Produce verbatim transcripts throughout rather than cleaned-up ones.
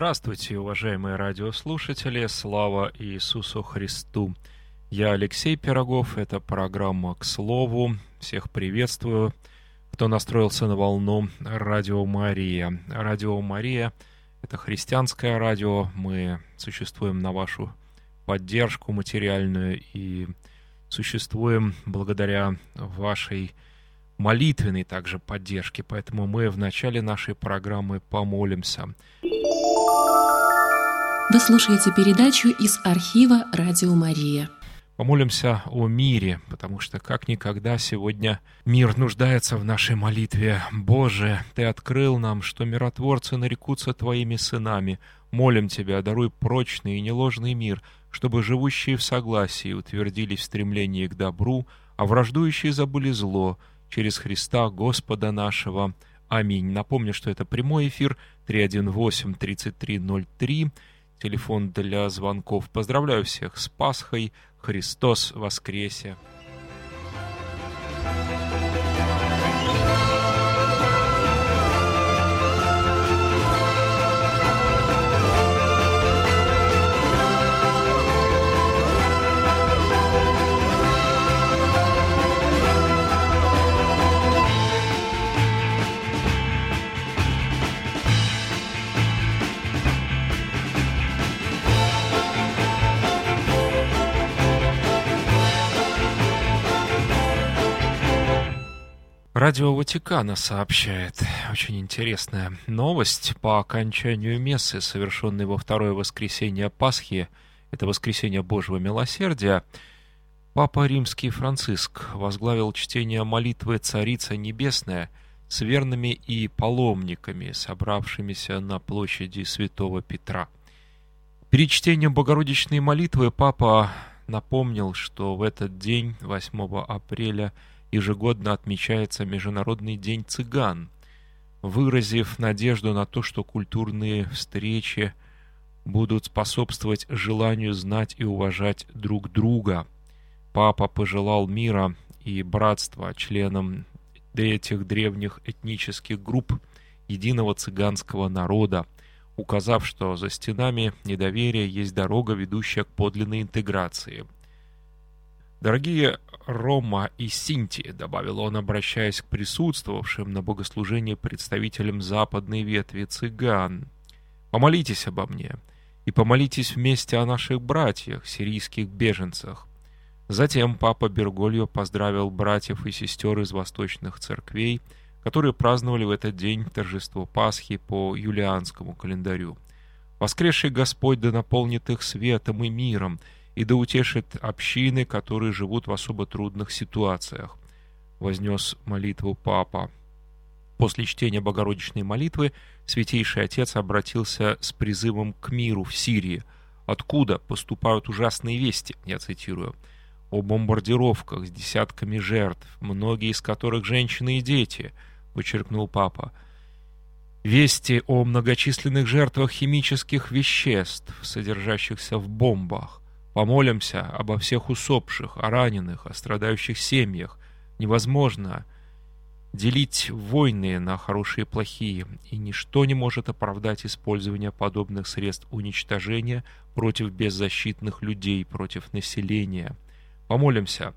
Здравствуйте, уважаемые радиослушатели! Слава Иисусу Христу! Я Алексей Пирогов, это программа «К Слову». Всех приветствую, кто настроился на волну Радио Мария. Радио Мария — это христианское радио. Мы существуем на вашу поддержку материальную и существуем благодаря вашей молитвенной также поддержки. Поэтому мы в начале нашей программы помолимся. Вы слушаете передачу из архива «Радио Мария». Помолимся о мире, потому что как никогда сегодня мир нуждается в нашей молитве. «Боже, Ты открыл нам, что миротворцы нарекутся Твоими сынами. Молим Тебя, даруй прочный и неложный мир, чтобы живущие в согласии утвердились в стремлении к добру, а враждующие забыли зло. Через Христа Господа нашего. Аминь». Напомню, что это прямой эфир триста восемнадцать тридцать три ноль три. Телефон для звонков. Поздравляю всех с Пасхой. Христос воскресе! Радио Ватикана сообщает очень интересная новость. По окончанию мессы, совершенной во второе воскресенье Пасхи, это воскресенье Божьего Милосердия, Папа Римский Франциск возглавил чтение молитвы «Царица Небесная» с верными и паломниками, собравшимися на площади Святого Петра. Перед чтением Богородичной молитвы Папа напомнил, что в этот день, восьмого апреля, ежегодно отмечается Международный день цыган, выразив надежду на то, что культурные встречи будут способствовать желанию знать и уважать друг друга. Папа пожелал мира и братства членам этих древних этнических групп единого цыганского народа, указав, что за стенами недоверия есть дорога, ведущая к подлинной интеграции. «Дорогие Рома и Синти», — добавил он, обращаясь к присутствовавшим на богослужении представителям западной ветви цыган, «помолитесь обо мне и помолитесь вместе о наших братьях, сирийских беженцах». Затем Папа Бергольо поздравил братьев и сестер из восточных церквей, которые праздновали в этот день торжество Пасхи по юлианскому календарю. «Воскресший Господь да наполнит их светом и миром, и да утешит общины, которые живут в особо трудных ситуациях», — вознес молитву Папа. После чтения Богородичной молитвы Святейший Отец обратился с призывом к миру в Сирии, откуда поступают ужасные вести, я цитирую, о бомбардировках с десятками жертв, многие из которых женщины и дети, — подчеркнул Папа. Вести о многочисленных жертвах химических веществ, содержащихся в бомбах. Помолимся обо всех усопших, о раненых, о страдающих семьях. Невозможно делить войны на хорошие и плохие, и ничто не может оправдать использование подобных средств уничтожения против беззащитных людей, против населения. Помолимся,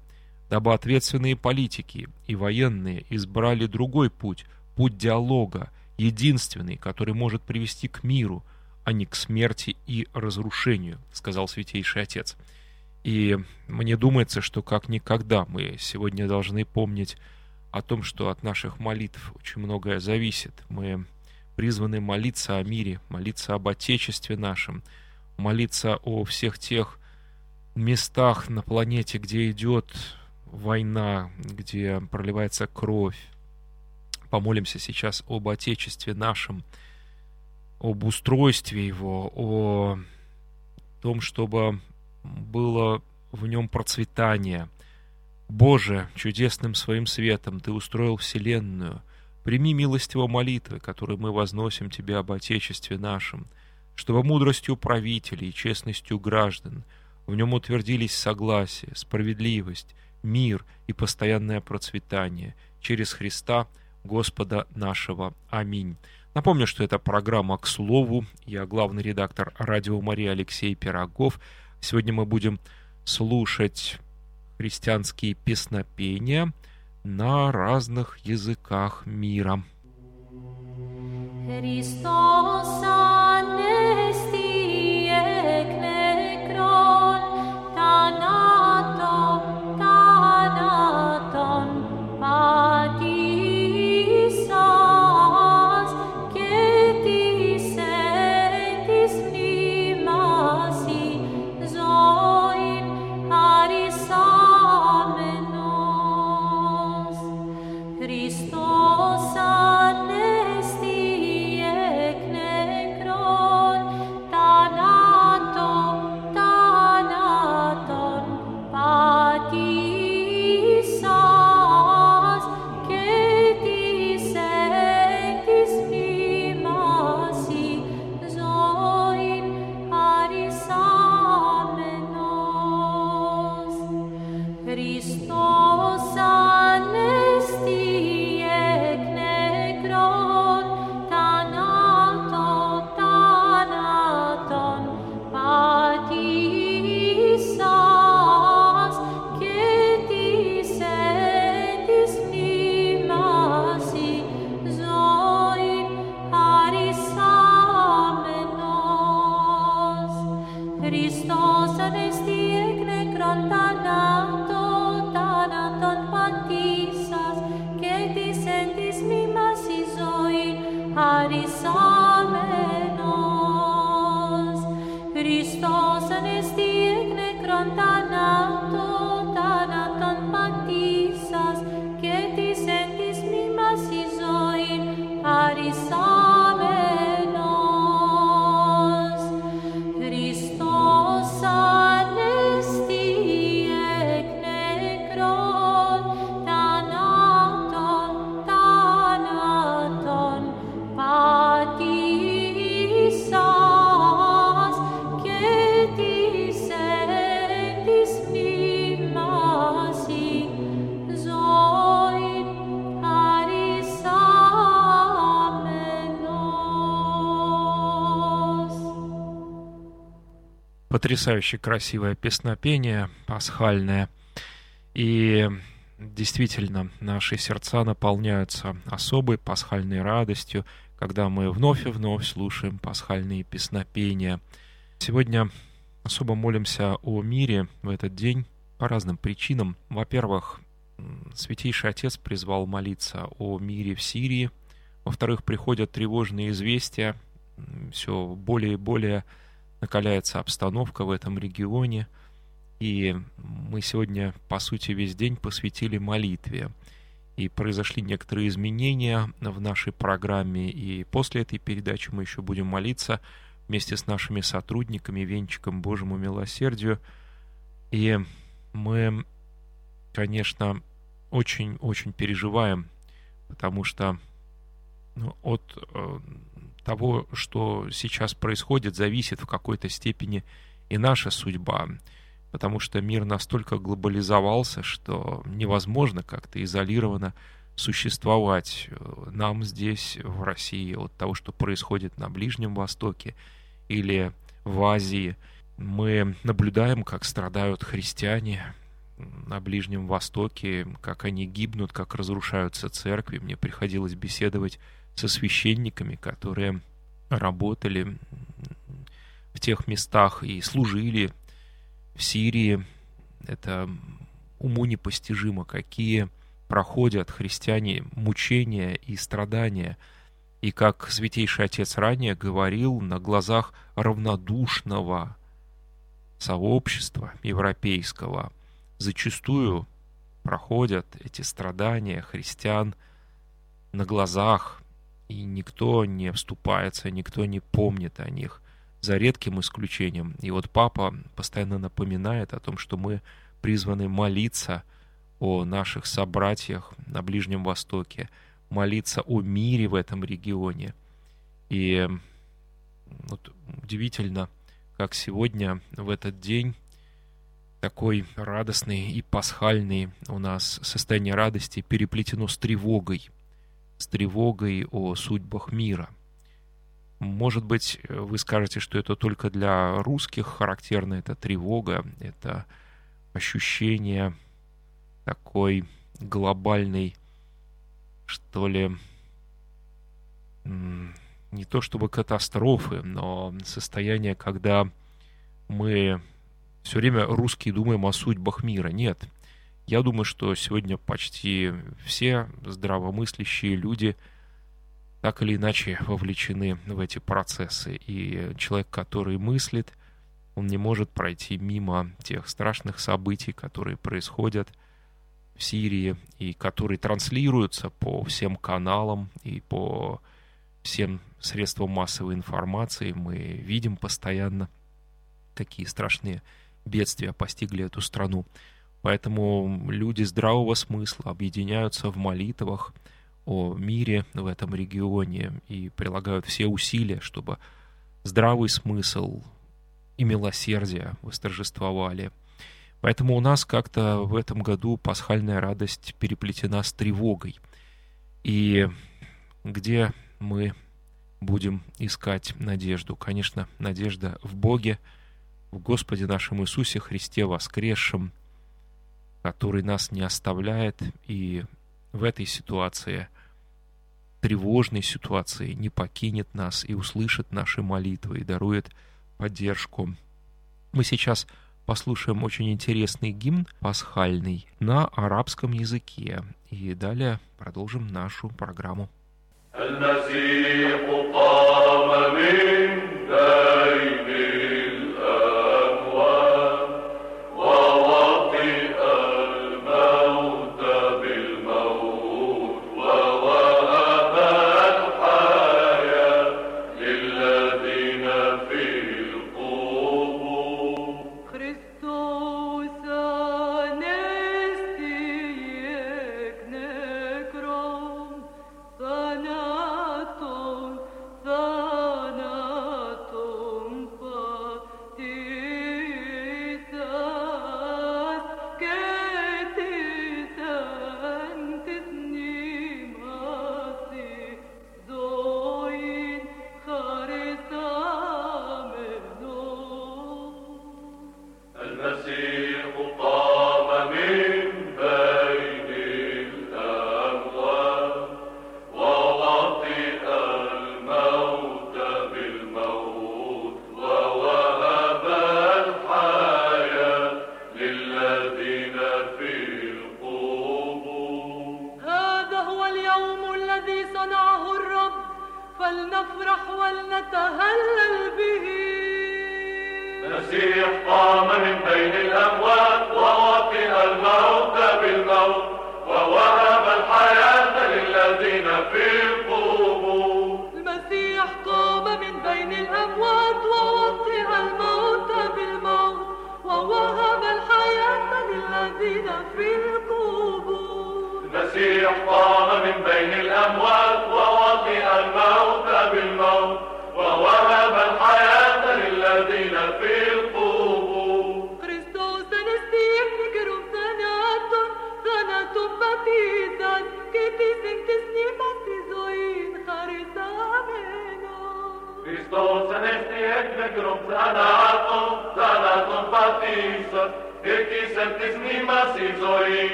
дабы ответственные политики и военные избрали другой путь, путь диалога, единственный, который может привести к миру, а не к смерти и разрушению», — сказал Святейший Отец. И мне думается, что как никогда мы сегодня должны помнить о том, что от наших молитв очень многое зависит. Мы призваны молиться о мире, молиться об Отечестве нашем, молиться о всех тех местах на планете, где идет война, где проливается кровь. Помолимся сейчас об Отечестве нашем, об устройстве его, о том, чтобы было в нем процветание. «Боже, чудесным своим светом Ты устроил вселенную. Прими милостиво молитвы, которые мы возносим Тебе об Отечестве нашем, чтобы мудростью правителей и честностью граждан в нем утвердились согласие, справедливость, мир и постоянное процветание. Через Христа Господа нашего. Аминь». Напомню, что это программа «К слову». Я главный редактор «Радио Мария» Алексей Пирогов. Сегодня мы будем слушать христианские песнопения на разных языках мира. Потрясающе красивое песнопение, пасхальное. И действительно, наши сердца наполняются особой пасхальной радостью, когда мы вновь и вновь слушаем пасхальные песнопения. Сегодня особо молимся о мире в этот день по разным причинам. Во-первых, Святейший Отец призвал молиться о мире в Сирии. Во-вторых, приходят тревожные известия, все более и более накаляется обстановка в этом регионе, и мы сегодня, по сути, весь день посвятили молитве. И произошли некоторые изменения в нашей программе, и после этой передачи мы еще будем молиться вместе с нашими сотрудниками, венчиком Божьему милосердию. И мы, конечно, очень-очень переживаем, потому что ну, от... того, что сейчас происходит, зависит в какой-то степени и наша судьба, потому что мир настолько глобализовался, что невозможно как-то изолированно существовать нам здесь, в России, от того, что происходит на Ближнем Востоке или в Азии. Мы наблюдаем, как страдают христиане на Ближнем Востоке, как они гибнут, как разрушаются церкви. Мне приходилось беседовать со священниками, которые работали в тех местах и служили в Сирии. Это уму непостижимо, какие проходят христиане мучения и страдания. И как Святейший Отец ранее говорил, на глазах равнодушного сообщества европейского зачастую проходят эти страдания христиан на глазах, и никто не вступается, никто не помнит о них, за редким исключением. И вот Папа постоянно напоминает о том, что мы призваны молиться о наших собратьях на Ближнем Востоке, молиться о мире в этом регионе. И вот удивительно, как сегодня, в этот день, такой радостный и пасхальный у нас состояние радости переплетено с тревогой, с тревогой о судьбах мира. Может быть, вы скажете, что это только для русских характерно, это тревога, это ощущение такой глобальной, что ли, не то чтобы катастрофы, но состояние, когда мы все время, русские, думаем о судьбах мира. Нет, я думаю, что сегодня почти все здравомыслящие люди так или иначе вовлечены в эти процессы. И человек, который мыслит, он не может пройти мимо тех страшных событий, которые происходят в Сирии и которые транслируются по всем каналам и по всем средствам массовой информации. Мы видим постоянно, какие страшные бедствия постигли эту страну. Поэтому люди здравого смысла объединяются в молитвах о мире в этом регионе и прилагают все усилия, чтобы здравый смысл и милосердие восторжествовали. Поэтому у нас как-то в этом году пасхальная радость переплетена с тревогой. И где мы будем искать надежду? Конечно, надежда в Боге, в Господе нашем Иисусе Христе воскресшем, который нас не оставляет, и в этой ситуации, тревожной ситуации, не покинет нас и услышит наши молитвы, и дарует поддержку. Мы сейчас послушаем очень интересный гимн пасхальный на арабском языке, и далее продолжим нашу программу.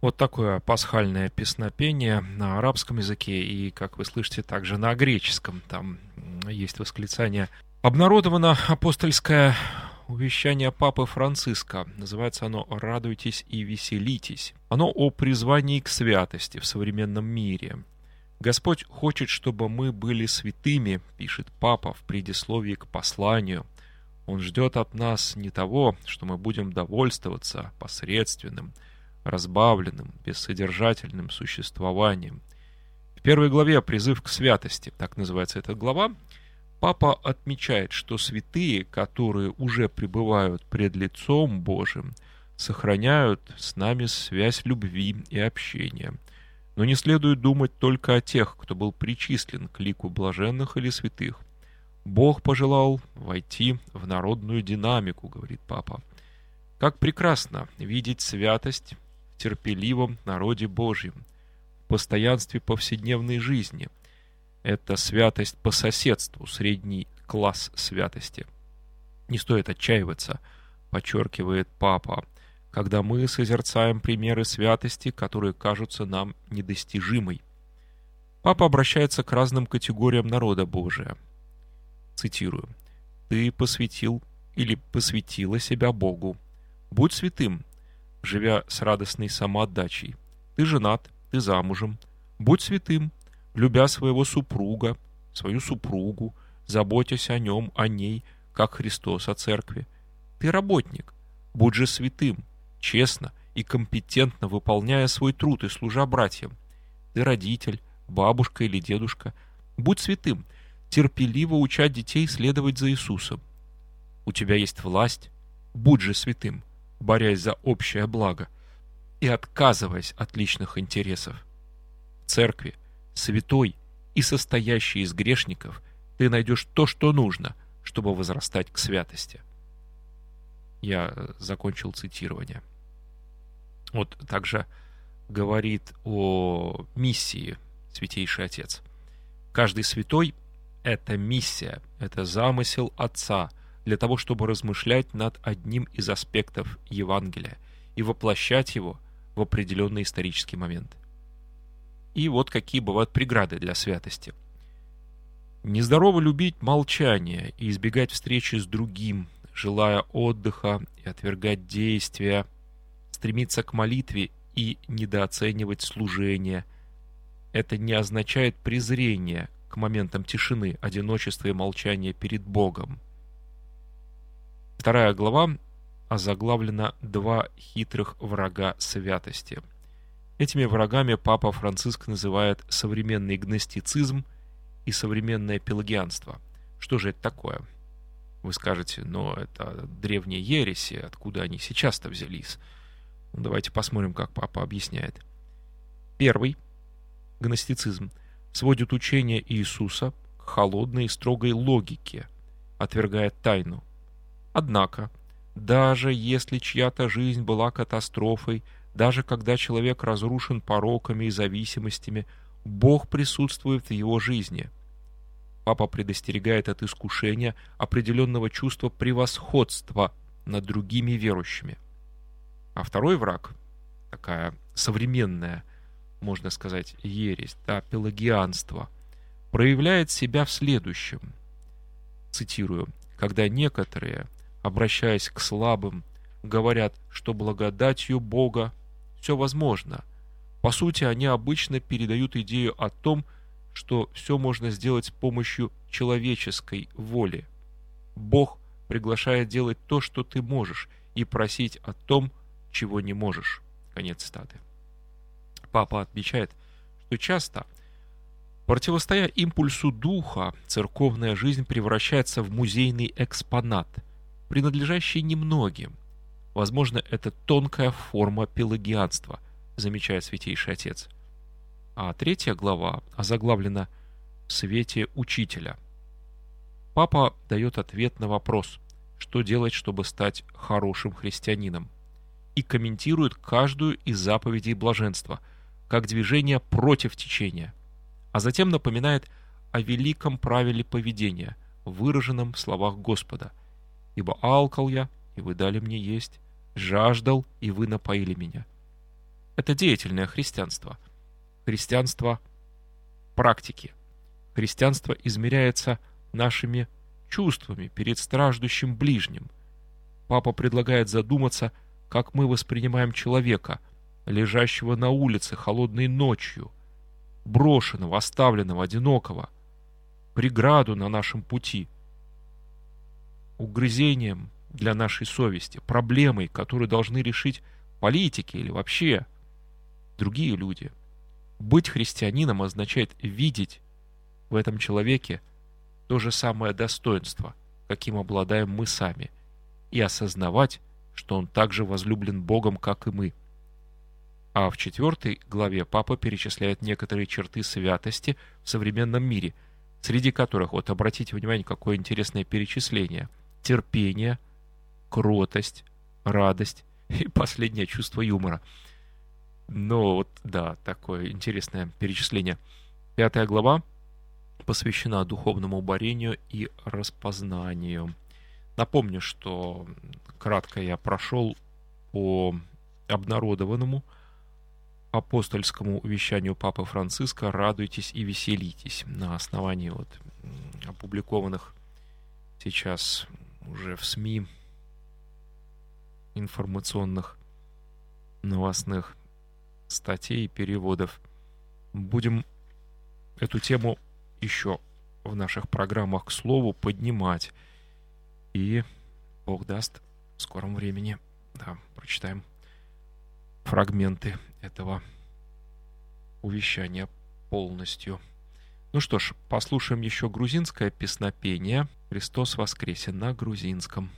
Вот такое пасхальное песнопение на арабском языке и, как вы слышите, также на греческом. Там есть восклицание. Обнародовано апостольское увещание Папы Франциска. Называется оно «Радуйтесь и веселитесь». Оно о призвании к святости в современном мире. «Господь хочет, чтобы мы были святыми», пишет Папа в предисловии к посланию. «Он ждет от нас не того, что мы будем довольствоваться посредственным, разбавленным, бессодержательным существованием». В первой главе «Призыв к святости», так называется эта глава, Папа отмечает, что святые, которые уже пребывают пред лицом Божиим, сохраняют с нами связь любви и общения. Но не следует думать только о тех, кто был причислен к лику блаженных или святых. «Бог пожелал войти в народную динамику», — говорит Папа. «Как прекрасно видеть святость в терпеливом народе Божьем, в постоянстве повседневной жизни. Это святость по соседству, средний класс святости. Не стоит отчаиваться», — подчеркивает Папа, «когда мы созерцаем примеры святости, которые кажутся нам недостижимой». Папа обращается к разным категориям народа Божия. Цитирую. «Ты посвятил или посвятила себя Богу. Будь святым, живя с радостной самоотдачей. Ты женат, ты замужем. Будь святым, любя своего супруга, свою супругу, заботясь о нем, о ней, как Христос о церкви. Ты работник, будь же святым, честно и компетентно выполняя свой труд и служа братьям. Ты родитель, бабушка или дедушка. Будь святым, терпеливо уча детей следовать за Иисусом. У тебя есть власть, будь же святым, борясь за общее благо и отказываясь от личных интересов. В церкви, святой и состоящей из грешников, ты найдешь то, что нужно, чтобы возрастать к святости». Я закончил цитирование. Вот также говорит о миссии Святейший Отец. «Каждый святой — это миссия, это замысел Отца для того, чтобы размышлять над одним из аспектов Евангелия и воплощать его в определенный исторический момент». И вот какие бывают преграды для святости. «Нездорово любить молчание и избегать встречи с другим, желая отдыха и отвергать действия, стремиться к молитве и недооценивать служение. Это не означает презрение к моментам тишины, одиночества и молчания перед Богом». Вторая глава озаглавлена «Два хитрых врага святости». Этими врагами Папа Франциск называет современный гностицизм и современное пелагианство. Что же это такое? Вы скажете, но это древние ереси, откуда они сейчас-то взялись? Ну, давайте посмотрим, как Папа объясняет. Первый, гностицизм, сводит учение Иисуса к холодной и строгой логике, отвергая тайну. Однако, даже если чья-то жизнь была катастрофой, даже когда человек разрушен пороками и зависимостями, Бог присутствует в его жизни. Папа предостерегает от искушения определенного чувства превосходства над другими верующими. А второй враг, такая современная, можно сказать, ересь, да, пелагианство, проявляет себя в следующем. Цитирую. «Когда некоторые, обращаясь к слабым, говорят, что благодатью Бога все возможно, по сути, они обычно передают идею о том, что все можно сделать с помощью человеческой воли. Бог приглашает делать то, что ты можешь, и просить о том, чего не можешь». Конец цитаты. Папа отмечает, что часто, противостоя импульсу духа, церковная жизнь превращается в музейный экспонат, принадлежащий немногим. Возможно, это тонкая форма пелагианства, замечает Святейший Отец. А третья глава озаглавлена «В свете учителя». Папа дает ответ на вопрос, что делать, чтобы стать хорошим христианином, и комментирует каждую из заповедей блаженства, как движение против течения, а затем напоминает о великом правиле поведения, выраженном в словах Господа. «Ибо алкал я, и вы дали мне есть, жаждал, и вы напоили меня». Это деятельное христианство. Христианство практики. Христианство измеряется нашими чувствами перед страждущим ближним. Папа предлагает задуматься, как мы воспринимаем человека, лежащего на улице холодной ночью, брошенного, оставленного, одинокого, преграду на нашем пути, угрызением для нашей совести, проблемой, которую должны решить политики или вообще другие люди. Быть христианином означает видеть в этом человеке то же самое достоинство, каким обладаем мы сами, и осознавать, что он также возлюблен Богом, как и мы. А в четвертой главе Папа перечисляет некоторые черты святости в современном мире, среди которых, вот обратите внимание, какое интересное перечисление: терпение, кротость, радость и последнее чувство юмора. Ну вот, да, такое интересное перечисление. Пятая глава посвящена духовному борению и распознанию. Напомню, что кратко я прошел по обнародованному апостольскому увещанию Папы Франциска «Радуйтесь и веселитесь» на основании вот опубликованных сейчас уже в СМИ информационных новостных статей и переводов. Будем эту тему еще в наших программах «К слову» поднимать. И, Бог даст, в скором времени, да, прочитаем фрагменты этого увещания полностью. Ну что ж, послушаем еще грузинское песнопение «Христос воскресен» на грузинском.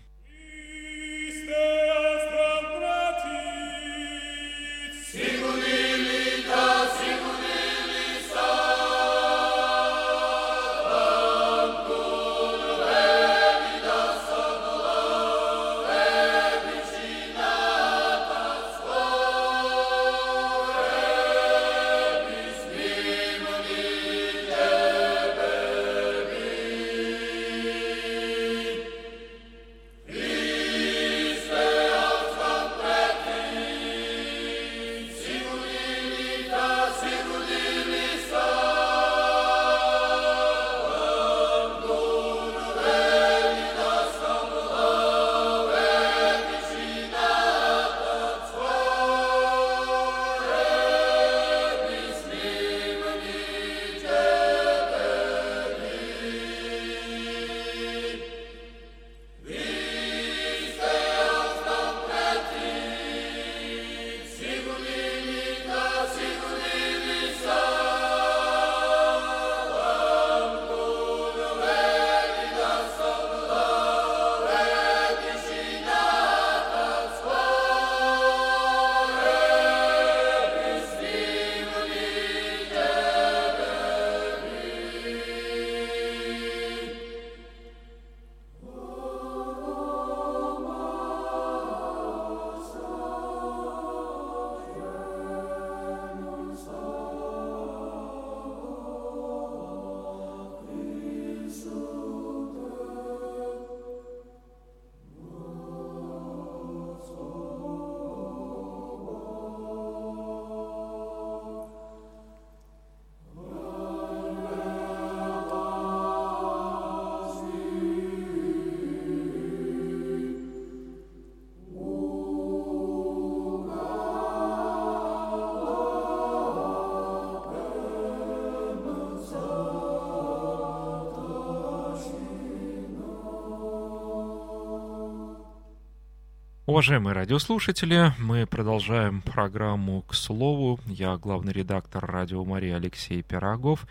Уважаемые радиослушатели, мы продолжаем программу «К слову». Я главный редактор «Радио Мария» Алексей Пирогов.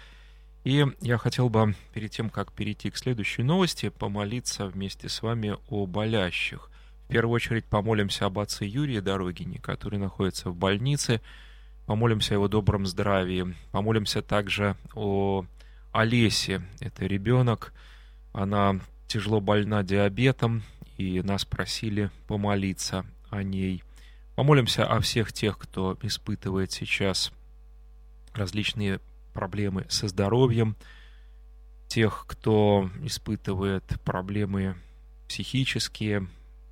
И я хотел бы, перед тем, как перейти к следующей новости, помолиться вместе с вами о болящих. В первую очередь помолимся об отце Юрии Дорогине, который находится в больнице. Помолимся о его добром здравии. Помолимся также о Олесе. Это ребенок. Она тяжело больна диабетом. И нас просили помолиться о ней. Помолимся о всех тех, кто испытывает сейчас различные проблемы со здоровьем, тех, кто испытывает проблемы психические,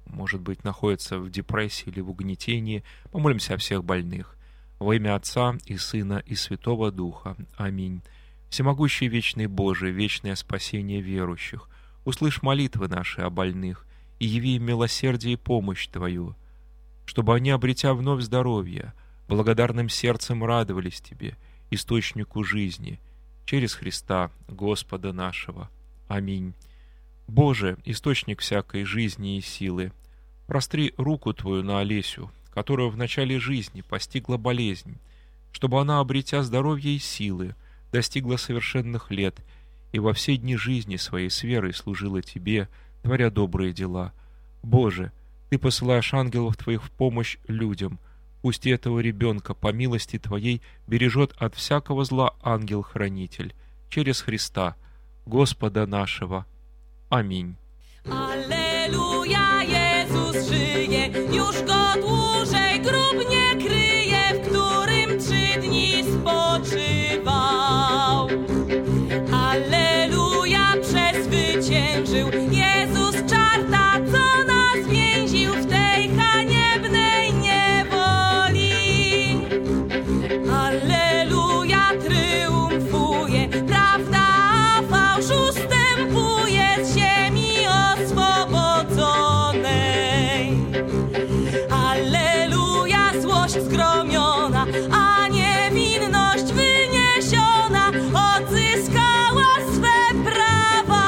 может быть, находится в депрессии или в угнетении. Помолимся о всех больных. Во имя Отца и Сына и Святого Духа. Аминь. Всемогущий вечный Божий, вечное спасение верующих, услышь молитвы наши о больных и яви им милосердие и помощь Твою, чтобы они, обретя вновь здоровье, благодарным сердцем радовались Тебе, источнику жизни, через Христа Господа нашего. Аминь. Боже, источник всякой жизни и силы, простри руку Твою на Олесю, которую в начале жизни постигла болезнь, чтобы она, обретя здоровье и силы, достигла совершенных лет и во все дни жизни своей с верой служила Тебе, творя добрые дела. Боже, Ты посылаешь ангелов Твоих в помощь людям. Пусть этого ребенка по милости Твоей бережет от всякого зла ангел-хранитель. Через Христа, Господа нашего. Аминь. Аллилуйя, Иисус жиє, юшко dłużej grób nie kryje, w którym trzy dni spoczywał. Alleluja, przezwyciężył Jezus czarta, co nas więził w tej haniebnej niewoli. Alleluja, triumfuje, prawda fałsz ustępuje z ziemi oswobodzonej. Alleluja, złość zgromiona, a niewinność wyniesiona odzyskała swe prawa.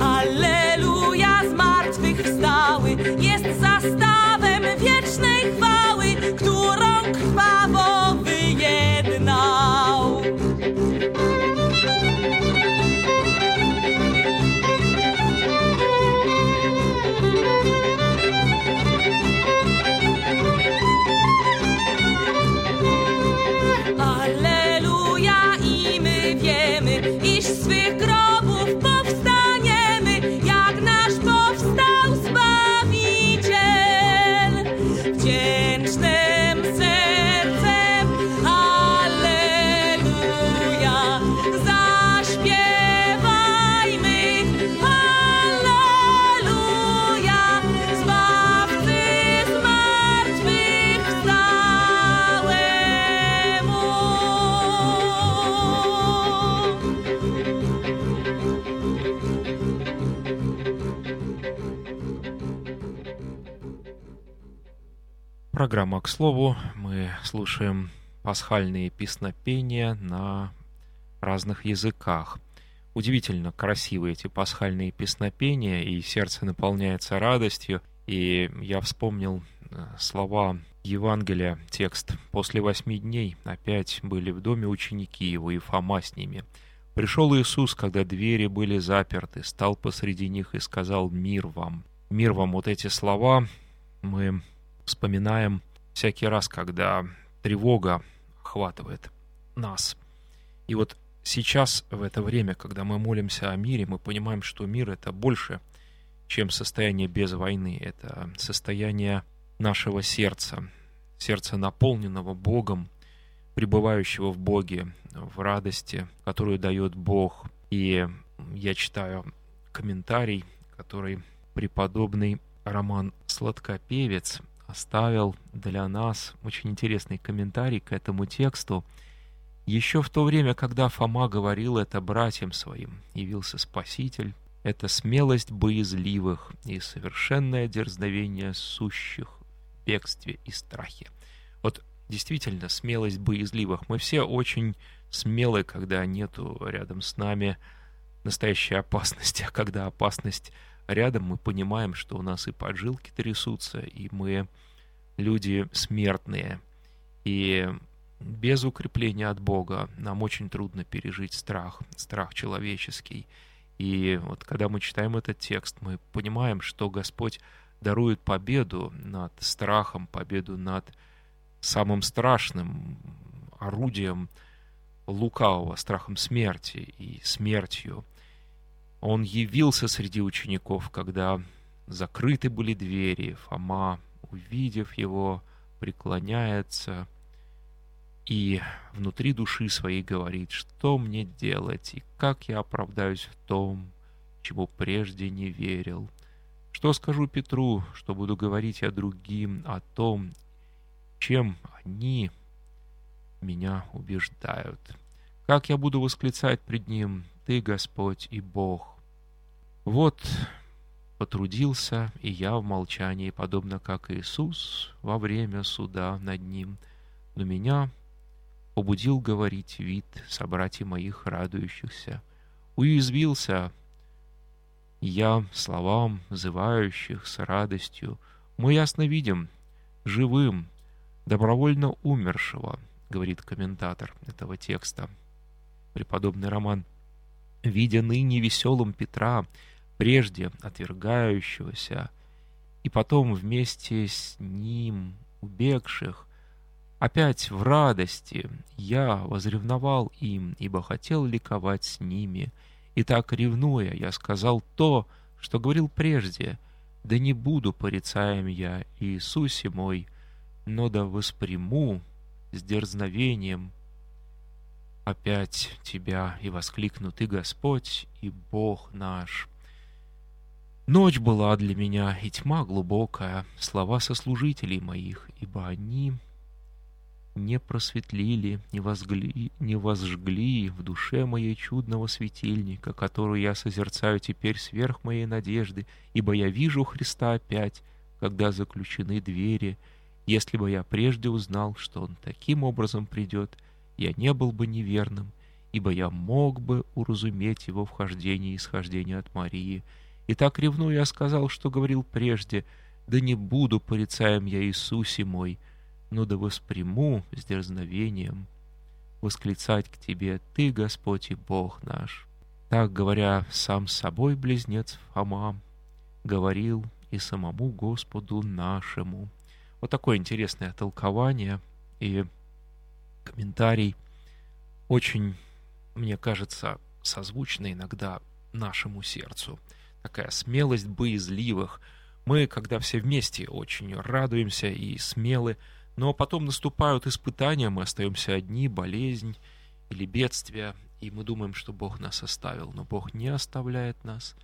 Alleluja, zmartwychwstały jest zastawem wiecznej chwały, którą krwawo wyjednał. Alleluja, i my wiemy, iż z swych grobów powstaniemy, jak nasz powstał Zbawiciel. Wdzięcznym sercem alleluja zaśpiewajmy. Alleluja, Zbawcy zmartwychwstałemu. Программа «К слову». Мы слушаем пасхальные песнопения на разных языках. Удивительно красивы эти пасхальные песнопения, и сердце наполняется радостью. И я вспомнил слова Евангелия, текст. «После восьми дней опять были в доме ученики его, и Фома с ними. Пришел Иисус, когда двери были заперты, стал посреди них и сказал: мир вам». Мир вам. Вот эти слова мы вспоминаем всякий раз, когда тревога охватывает нас. И вот сейчас, в это время, когда мы молимся о мире, мы понимаем, что мир — это больше, чем состояние без войны. Это состояние нашего сердца, сердца, наполненного Богом, пребывающего в Боге, в радости, которую дает Бог. И я читаю комментарий, который преподобный Роман Сладкопевец оставил для нас, очень интересный комментарий к этому тексту. «Еще в то время, когда Фома говорил это братьям своим, явился Спаситель. Это смелость боязливых и совершенное дерзновение сущих в бегстве и страхе». Вот действительно, смелость боязливых. Мы все очень смелы, когда нету рядом с нами настоящей опасности, а когда опасность рядом, мы понимаем, что у нас и поджилки трясутся, и мы люди смертные. И без укрепления от Бога нам очень трудно пережить страх, страх человеческий. И вот когда мы читаем этот текст, мы понимаем, что Господь дарует победу над страхом, победу над самым страшным орудием лукавого, страхом смерти и смертью. Он явился среди учеников, когда закрыты были двери. Фома, увидев его, преклоняется и внутри души своей говорит: что мне делать, и как я оправдаюсь в том, чему прежде не верил? Что скажу Петру, что буду говорить я другим о том, чем они меня убеждают? Как я буду восклицать пред ним: Ты, Господь и Бог. Вот потрудился и я в молчании, подобно как Иисус во время суда над ним. Но меня побудил говорить вид собратьев моих радующихся. Уязвился я словам взывающих с радостью. Мы ясно видим живым, добровольно умершего, говорит комментатор этого текста, преподобный Роман. Видя ныне веселым Петра, прежде отвергающегося, и потом вместе с ним убегших. Опять в радости я возревновал им, ибо хотел ликовать с ними. И так, ревнуя, я сказал то, что говорил прежде: да не буду порицаем я, Иисусе мой, но да восприму с дерзновением опять Тебя, и воскликну: Ты Господь и Бог наш. Ночь была для меня, и тьма глубокая, слова сослужителей моих, ибо они не просветлили, не, возгли, не возжгли в душе моей чудного светильника, который я созерцаю теперь сверх моей надежды, ибо я вижу Христа опять, когда заключены двери. Если бы я прежде узнал, что Он таким образом придет, я не был бы неверным, ибо я мог бы уразуметь Его вхождение и исхождение от Марии. И так, ревную, я сказал, что говорил прежде: да не буду порицаем я, Иисусе мой, но да восприму с дерзновением восклицать к Тебе: Ты, Господь и Бог наш. Так, говоря сам с собой, близнец Фома говорил и самому Господу нашему. Вот такое интересное толкование и комментарий, очень, мне кажется, созвучный иногда нашему сердцу. Такая смелость боязливых. Мы, когда все вместе, очень радуемся и смелы, но потом наступают испытания, мы остаемся одни, болезнь или бедствие, и мы думаем, что Бог нас оставил. Но Бог не оставляет нас,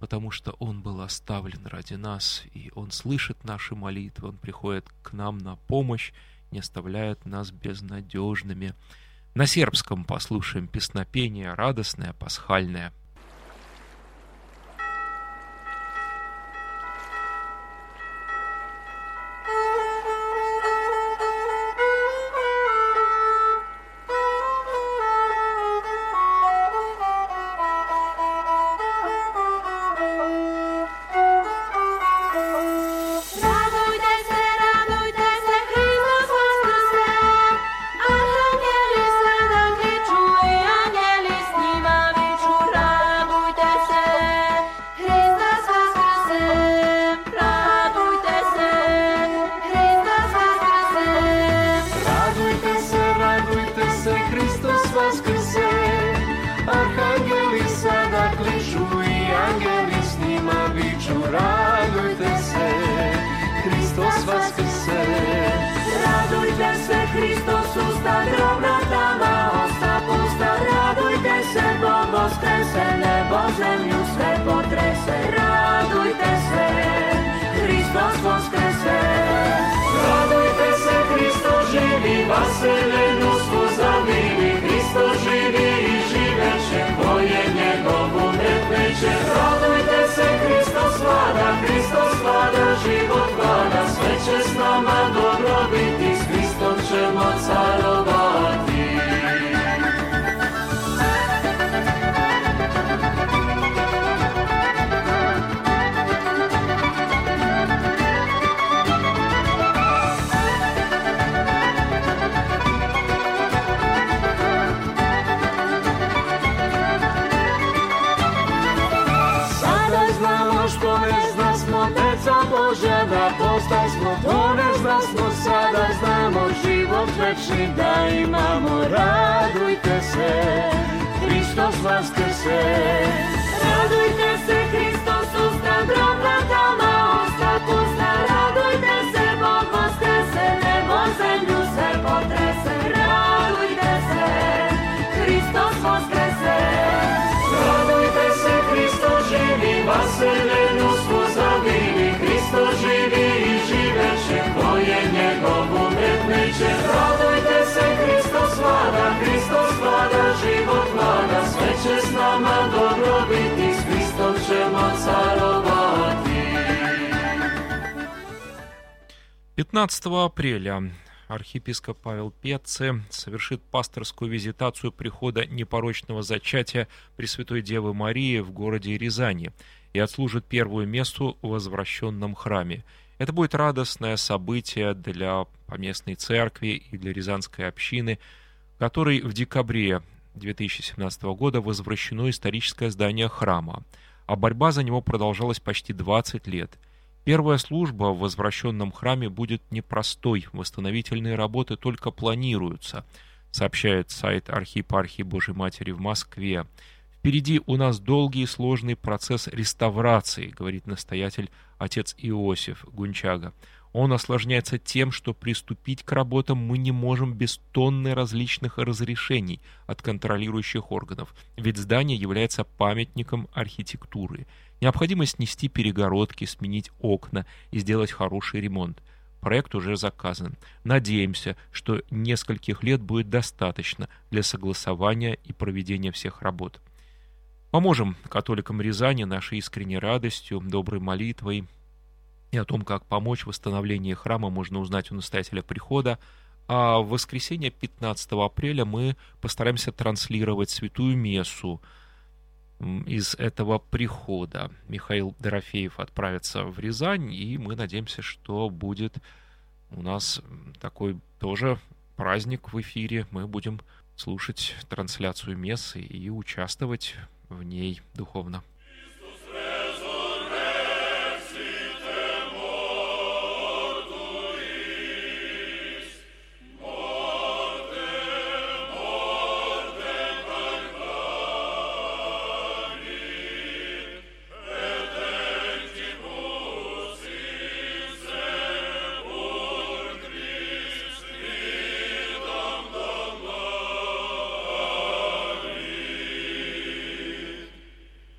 потому что Он был оставлен ради нас, и Он слышит наши молитвы, Он приходит к нам на помощь, не оставляет нас безнадежными. На сербском послушаем песнопение радостное, пасхальное. пятнадцатого апреля архиепископ Павел Пецци совершит пасторскую визитацию прихода непорочного зачатия Пресвятой Девы Марии в городе Рязани и отслужит первую мессу в возвращенном храме. Это будет радостное событие для поместной церкви и для Рязанской общины, которой в декабре две тысячи семнадцатого года возвращено историческое здание храма, а борьба за него продолжалась почти двадцать лет. Первая служба в возвращенном храме будет непростой, восстановительные работы только планируются, сообщает сайт архиепархии Божьей Матери в Москве. Впереди у нас долгий и сложный процесс реставрации, говорит настоятель отец Иосиф Гунчага. Он осложняется тем, что приступить к работам мы не можем без тонны различных разрешений от контролирующих органов, ведь здание является памятником архитектуры. Необходимо снести перегородки, сменить окна и сделать хороший ремонт. Проект уже заказан. Надеемся, что нескольких лет будет достаточно для согласования и проведения всех работ. Поможем католикам Рязани нашей искренней радостью, доброй молитвой. И о том, как помочь в восстановлении храма, можно узнать у настоятеля прихода. А в воскресенье пятнадцатого апреля мы постараемся транслировать святую мессу из этого прихода. Михаил Дорофеев отправится в Рязань, и мы надеемся, что будет у нас такой тоже праздник в эфире. Мы будем слушать трансляцию мессы и участвовать в ней духовно.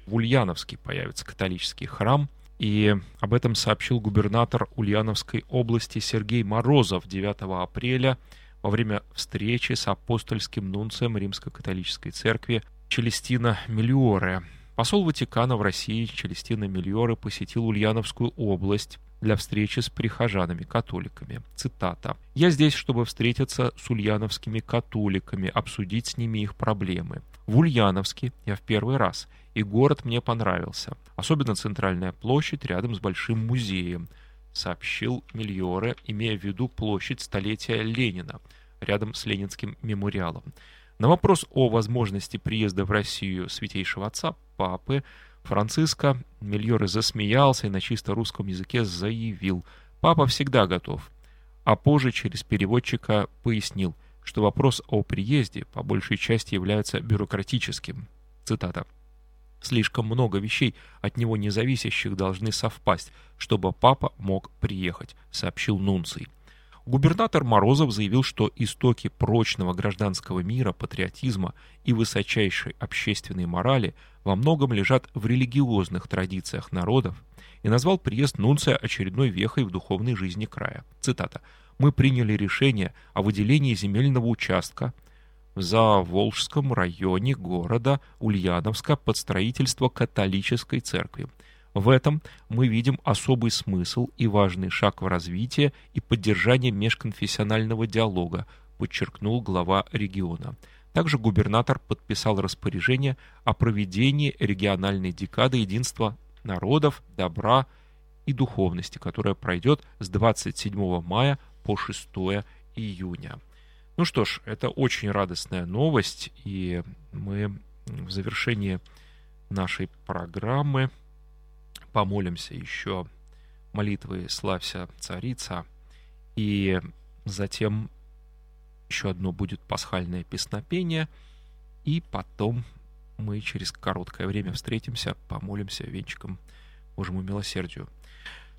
В Ульяновске появится католический храм, и об этом сообщил губернатор Ульяновской области Сергей Морозов девятого апреля во время встречи с апостольским нунцием Римско-католической церкви Челестина Мильоре. Посол Ватикана в России Челестина Мильоре посетил Ульяновскую область для встречи с прихожанами-католиками. Цитата. «Я здесь, чтобы встретиться с ульяновскими католиками, обсудить с ними их проблемы. В Ульяновске я в первый раз». И город мне понравился, особенно центральная площадь рядом с Большим музеем, сообщил Мильоре, имея в виду площадь столетия Ленина, рядом с Ленинским мемориалом. На вопрос о возможности приезда в Россию Святейшего Отца, Папы Франциска, Мильоре засмеялся и на чисто русском языке заявил: «Папа всегда готов», а позже через переводчика пояснил, что вопрос о приезде по большей части является бюрократическим. Цитата. Слишком много вещей, от него независящих, должны совпасть, чтобы папа мог приехать, сообщил нунций. Губернатор Морозов заявил, что истоки прочного гражданского мира, патриотизма и высочайшей общественной морали во многом лежат в религиозных традициях народов, и назвал приезд нунция очередной вехой в духовной жизни края. Цитата. «Мы приняли решение о выделении земельного участка в Заволжском районе города Ульяновска под строительство католической церкви. В этом мы видим особый смысл и важный шаг в развитии и поддержании межконфессионального диалога», подчеркнул глава региона. Также губернатор подписал распоряжение о проведении региональной декады единства народов, добра и духовности, которая пройдет с двадцать седьмого мая по шестого июня. Ну что ж, это очень радостная новость, и мы в завершении нашей программы помолимся еще молитвой «Славься, Царица», и затем еще одно будет пасхальное песнопение, и потом мы через короткое время встретимся, помолимся венчиком Божьему милосердию.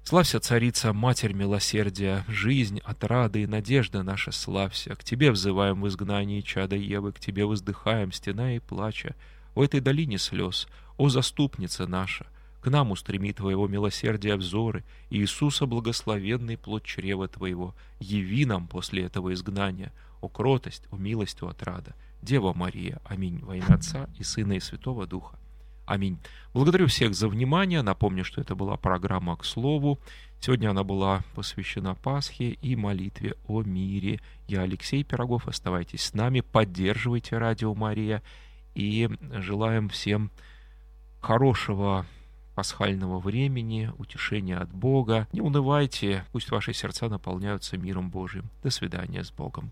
Славься, Царица, Матерь милосердия, жизнь, отрада и надежда наша, славься. К Тебе взываем в изгнании чада Евы, к Тебе воздыхаем, стеная и плача. В этой долине слез, о заступница наша, к нам устреми Твоего милосердия взоры, Иисуса, благословенный плод чрева Твоего, яви нам после этого изгнания, о кротость, о милость, о отрада. Дева Мария, аминь, во имя Отца и Сына и Святого Духа. Аминь. Благодарю всех за внимание. Напомню, что это была программа «К слову». Сегодня она была посвящена Пасхе и молитве о мире. Я Алексей Пирогов. Оставайтесь с нами, поддерживайте Радио Мария. И желаем всем хорошего пасхального времени, утешения от Бога. Не унывайте, пусть ваши сердца наполняются миром Божьим. До свидания с Богом.